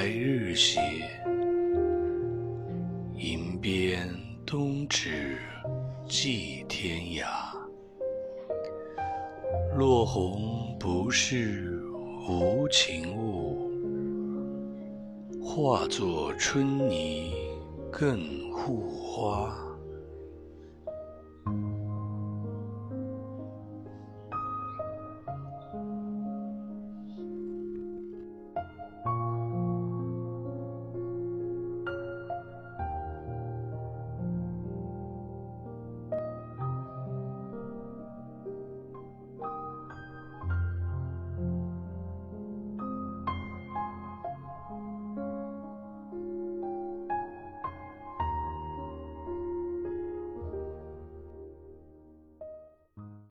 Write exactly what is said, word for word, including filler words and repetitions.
白日斜，吟鞭东指寄天涯。落红不是无情物，化作春泥更护花。